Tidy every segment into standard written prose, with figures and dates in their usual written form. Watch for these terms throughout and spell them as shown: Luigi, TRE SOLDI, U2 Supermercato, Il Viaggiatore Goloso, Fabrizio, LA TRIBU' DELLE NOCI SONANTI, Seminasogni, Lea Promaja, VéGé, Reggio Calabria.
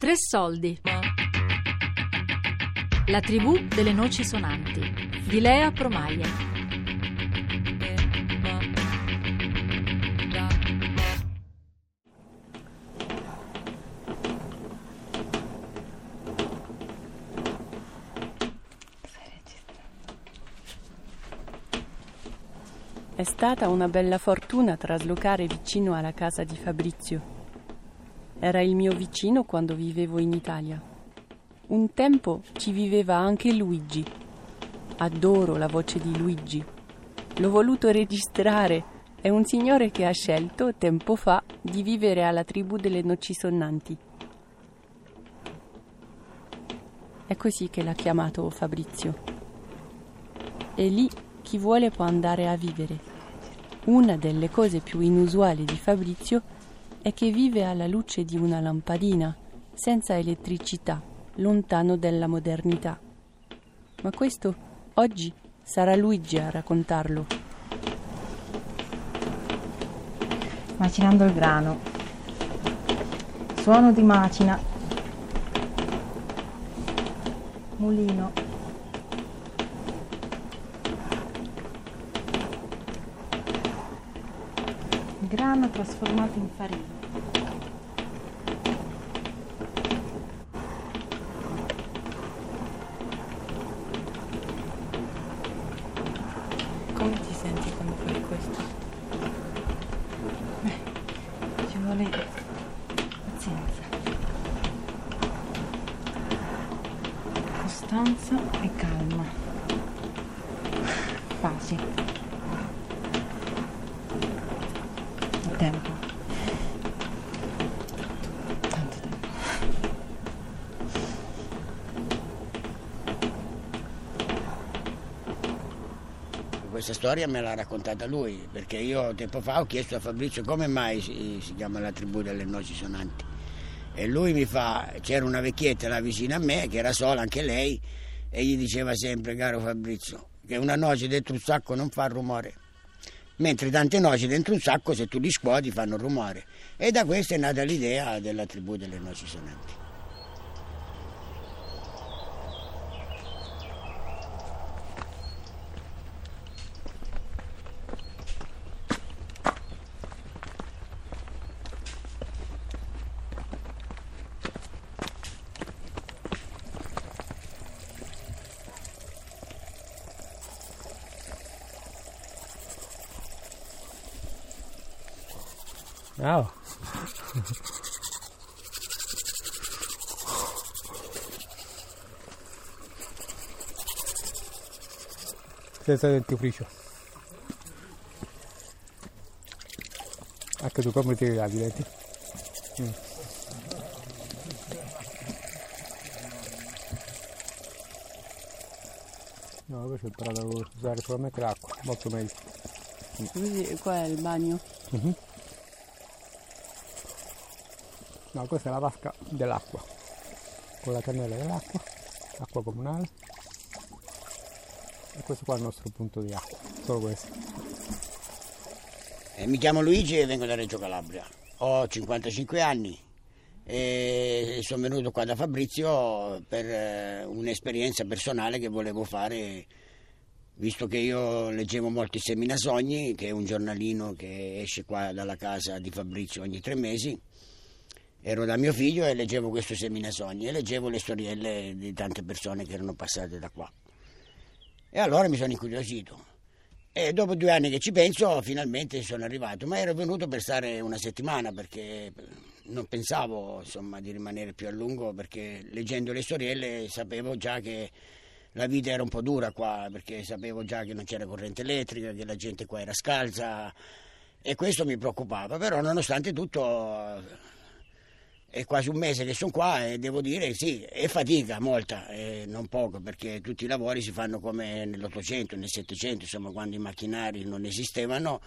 Tre soldi. La tribù delle noci sonanti di Lea Promaja. È stata una bella fortuna traslocare vicino alla casa di Fabrizio. Era il mio vicino quando vivevo in Italia. Un tempo ci viveva anche Luigi. Adoro la voce di Luigi. L'ho voluto registrare. È un signore che ha scelto, tempo fa, di vivere alla tribù delle noci sonanti. È così che l'ha chiamato Fabrizio. E lì chi vuole può andare a vivere. Una delle cose più inusuali di Fabrizio è che vive alla luce di una lampadina, senza elettricità, lontano dalla modernità. Ma questo oggi sarà Luigi a raccontarlo. Macinando il grano. Suono di macina. Mulino. Grano trasformato in farina. Come ti senti quando fai questo? Ci vuole pazienza, costanza e calma. Facile. Tempo. Tanto tempo. Questa storia me l'ha raccontata lui, perché io tempo fa ho chiesto a Fabrizio come mai si chiama la tribù delle noci sonanti. E lui mi fa, c'era una vecchietta là vicino a me, che era sola anche lei, e gli diceva sempre, caro Fabrizio, che una noce dentro un sacco non fa rumore. Mentre tante noci dentro un sacco, se tu li scuoti, fanno rumore. E da questa è nata l'idea della tribù delle noci sonanti. Bravo. Senza dentifricio. Anche tu come ti lavi i denti? No, invece ho imparato a usare solamente l'acqua, molto meglio. Quindi qua è il bagno? Mm-hmm. No, questa è la vasca dell'acqua, con la cannella dell'acqua, acqua comunale, e questo qua è il nostro punto di acqua, solo questo. Mi chiamo Luigi e vengo da Reggio Calabria, ho 55 anni e sono venuto qua da Fabrizio per un'esperienza personale che volevo fare, visto che io leggevo molti Seminasogni, che è un giornalino che esce qua dalla casa di Fabrizio ogni 3 mesi. Ero da mio figlio e leggevo questo Seminasogni e leggevo le storielle di tante persone che erano passate da qua. E allora mi sono incuriosito. E dopo 2 anni che ci penso, finalmente sono arrivato. Ma ero venuto per stare una settimana, perché non pensavo, insomma, di rimanere più a lungo, perché leggendo le storielle sapevo già che la vita era un po' dura qua, perché sapevo già che non c'era corrente elettrica, che la gente qua era scalza, e questo mi preoccupava. Però nonostante tutto... È quasi 1 mese che sono qua e devo dire sì, è fatica molta, non poco, perché tutti i lavori si fanno come nell'Ottocento, nel Settecento, insomma, quando i macchinari non esistevano,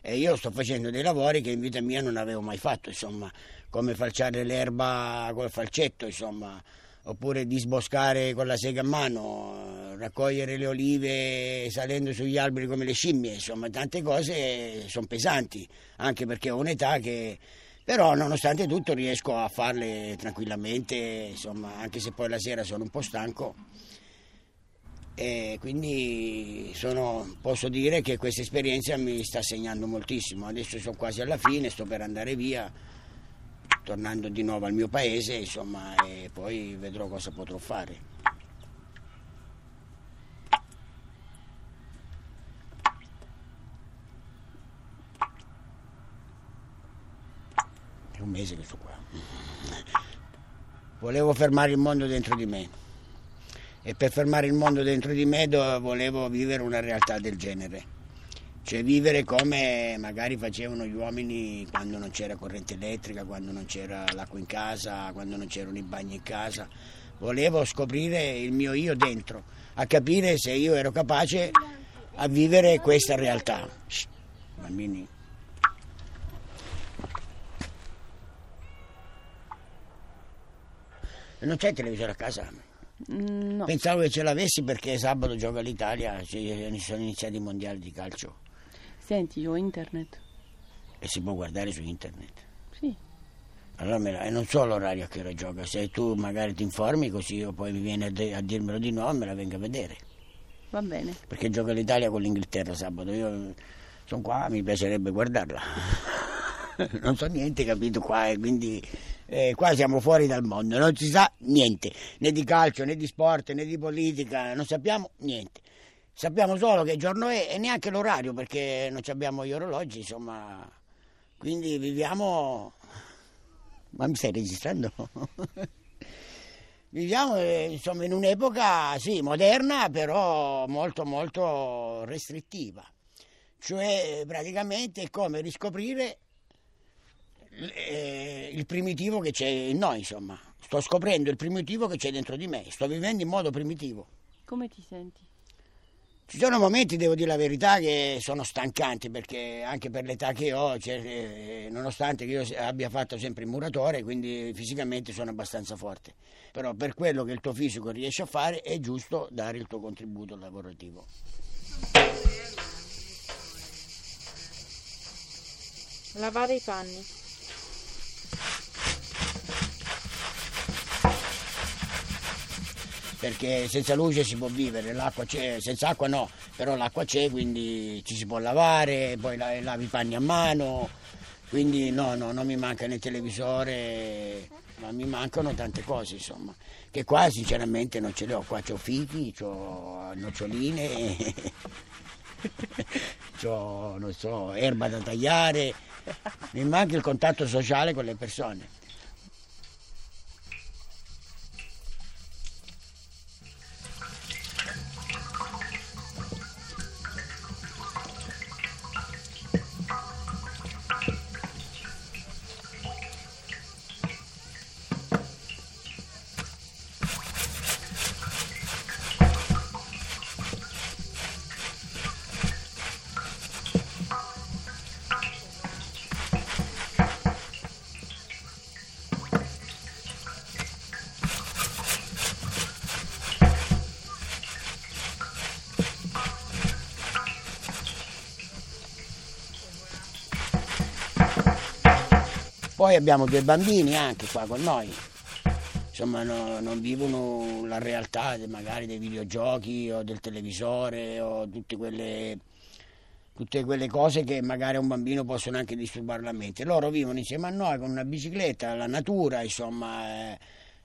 e io sto facendo dei lavori che in vita mia non avevo mai fatto, insomma, come falciare l'erba col falcetto, insomma, oppure disboscare con la sega a mano, raccogliere le olive salendo sugli alberi come le scimmie, insomma, tante cose sono pesanti, anche perché ho un'età che però nonostante tutto riesco a farle tranquillamente, insomma, anche se poi la sera sono un po' stanco, e quindi posso dire che questa esperienza mi sta segnando moltissimo. Adesso sono quasi alla fine, sto per andare via, tornando di nuovo al mio paese, insomma, e poi vedrò cosa potrò fare. È un mese che sto qua. Volevo fermare il mondo dentro di me, e per fermare il mondo dentro di me volevo vivere una realtà del genere, cioè vivere come magari facevano gli uomini quando non c'era corrente elettrica, quando non c'era l'acqua in casa, quando non c'erano i bagni in casa. Volevo scoprire il mio io dentro, a capire se io ero capace a vivere questa realtà. Shh, bambini. Non c'è il televisore a casa? No. Pensavo che ce l'avessi perché sabato gioca l'Italia, cioè sono iniziati i mondiali di calcio. Senti, io ho internet. E si può guardare su internet? Sì. Allora e non so l'orario a che ora gioca, se tu magari ti informi così io poi mi viene a dirmelo di nuovo e me la venga a vedere. Va bene. Perché gioca l'Italia con l'Inghilterra sabato, io sono qua, mi piacerebbe guardarla. Non so niente, capito, qua, e quindi qua siamo fuori dal mondo, non si sa niente, né di calcio, né di sport, né di politica, non sappiamo niente. Sappiamo solo che giorno è e neanche l'orario, perché non abbiamo gli orologi, insomma, quindi viviamo... Ma mi stai registrando? Viviamo, insomma, in un'epoca, sì, moderna, però molto, molto restrittiva. Cioè, praticamente è come riscoprire... il primitivo che c'è in noi, insomma. Sto scoprendo il primitivo che c'è dentro di me, sto vivendo in modo primitivo. Come ti senti? Ci sono momenti, devo dire la verità, che sono stancanti, perché anche per l'età che ho, cioè, nonostante che io abbia fatto sempre il muratore, quindi fisicamente sono abbastanza forte, però per quello che il tuo fisico riesce a fare è giusto dare il tuo contributo lavorativo. Lavare i panni. Perché senza luce si può vivere, l'acqua c'è, senza acqua no, però l'acqua c'è, quindi ci si può lavare, poi lavi i panni a mano, quindi no, non mi manca né televisore, ma mi mancano tante cose, insomma, che qua sinceramente non ce le ho, qua c'ho fichi, c'ho noccioline, c'ho, non so, erba da tagliare, mi manca il contatto sociale con le persone. Poi abbiamo due bambini anche qua con noi, insomma, non vivono la realtà magari dei videogiochi o del televisore o tutte quelle cose che magari a un bambino possono anche disturbare la mente. Loro vivono insieme a noi con una bicicletta, la natura, insomma,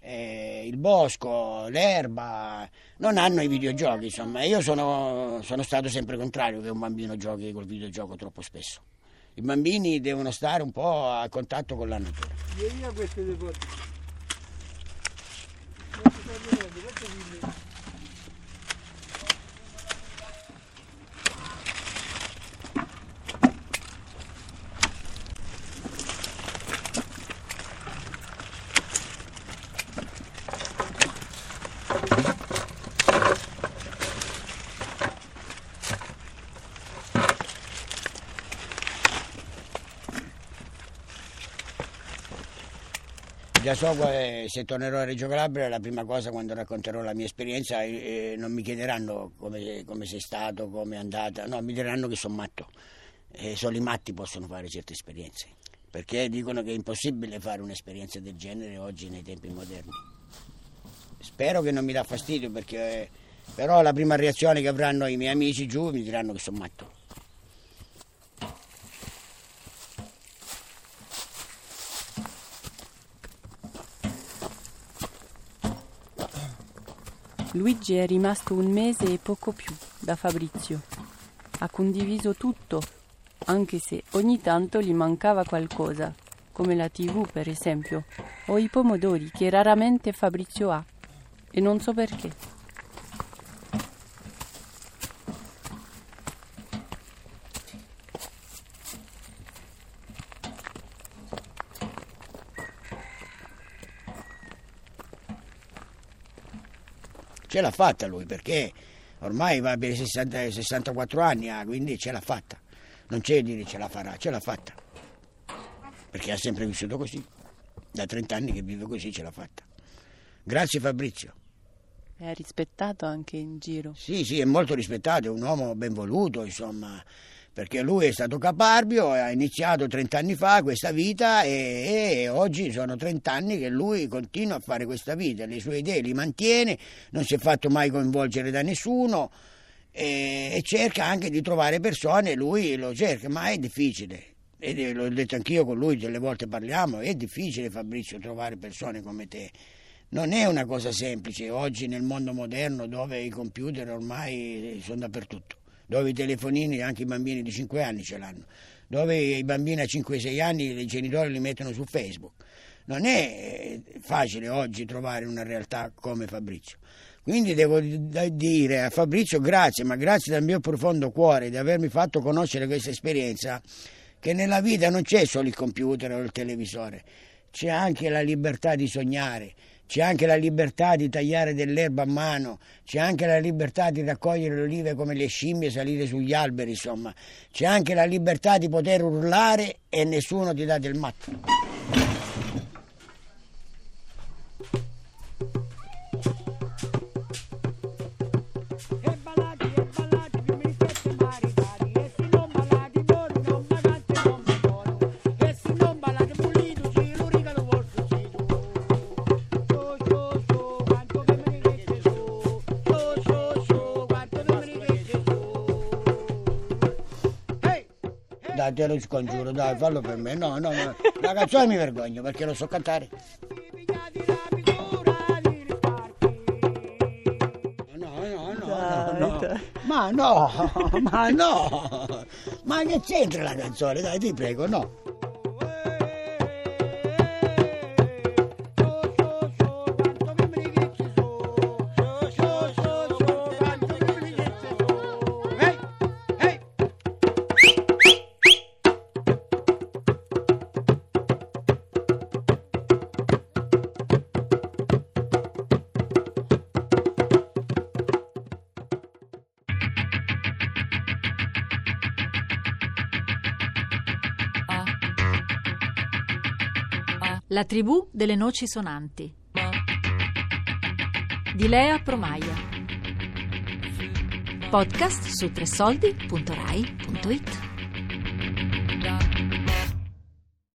il bosco, l'erba, non hanno i videogiochi, insomma. Io sono stato sempre contrario che un bambino giochi col videogioco troppo spesso. I bambini devono stare un po' a contatto con la natura. Vieni a queste due porte. Già so se tornerò a Reggio Calabria, la prima cosa quando racconterò la mia esperienza non mi chiederanno come sei stato, come è andata, no, mi diranno che sono matto. Solo i matti possono fare certe esperienze. perché dicono che è impossibile fare un'esperienza del genere oggi nei tempi moderni. Spero che non mi dà fastidio, perché però la prima reazione che avranno i miei amici giù mi diranno che sono matto. Luigi è rimasto un mese e poco più da Fabrizio. Ha condiviso tutto, anche se ogni tanto gli mancava qualcosa, come la TV per esempio, o i pomodori che raramente Fabrizio ha, e non so perché. Ce l'ha fatta lui, perché ormai va per 64 anni, quindi ce l'ha fatta. Non c'è dire ce la farà, ce l'ha fatta. Perché ha sempre vissuto così. Da 30 anni che vive così, ce l'ha fatta. Grazie Fabrizio. È rispettato anche in giro. Sì, è molto rispettato, è un uomo ben voluto, insomma, perché lui è stato caparbio, ha iniziato 30 anni fa questa vita e oggi sono 30 anni che lui continua a fare questa vita, le sue idee li mantiene, non si è fatto mai coinvolgere da nessuno e cerca anche di trovare persone, lui lo cerca, ma è difficile. E l'ho detto anch'io con lui, delle volte parliamo, è difficile Fabrizio trovare persone come te. Non è una cosa semplice oggi nel mondo moderno dove i computer ormai sono dappertutto. Dove i telefonini anche i bambini di 5 anni ce l'hanno, dove i bambini a 5-6 anni i genitori li mettono su Facebook. Non è facile oggi trovare una realtà come Fabrizio. Quindi devo dire a Fabrizio grazie, ma grazie dal mio profondo cuore di avermi fatto conoscere questa esperienza, che nella vita non c'è solo il computer o il televisore, c'è anche la libertà di sognare. C'è anche la libertà di tagliare dell'erba a mano, c'è anche la libertà di raccogliere le olive come le scimmie e salire sugli alberi, insomma. C'è anche la libertà di poter urlare e nessuno ti dà del matto. Dai, te lo scongiuro, dai, fallo per me. No, la canzone mi vergogno perché lo so cantare. No. Ma no. Ma che c'entra la canzone? Dai, ti prego, no. La tribù delle noci sonanti di Lea Promaja. Podcast su tresoldi.rai.it.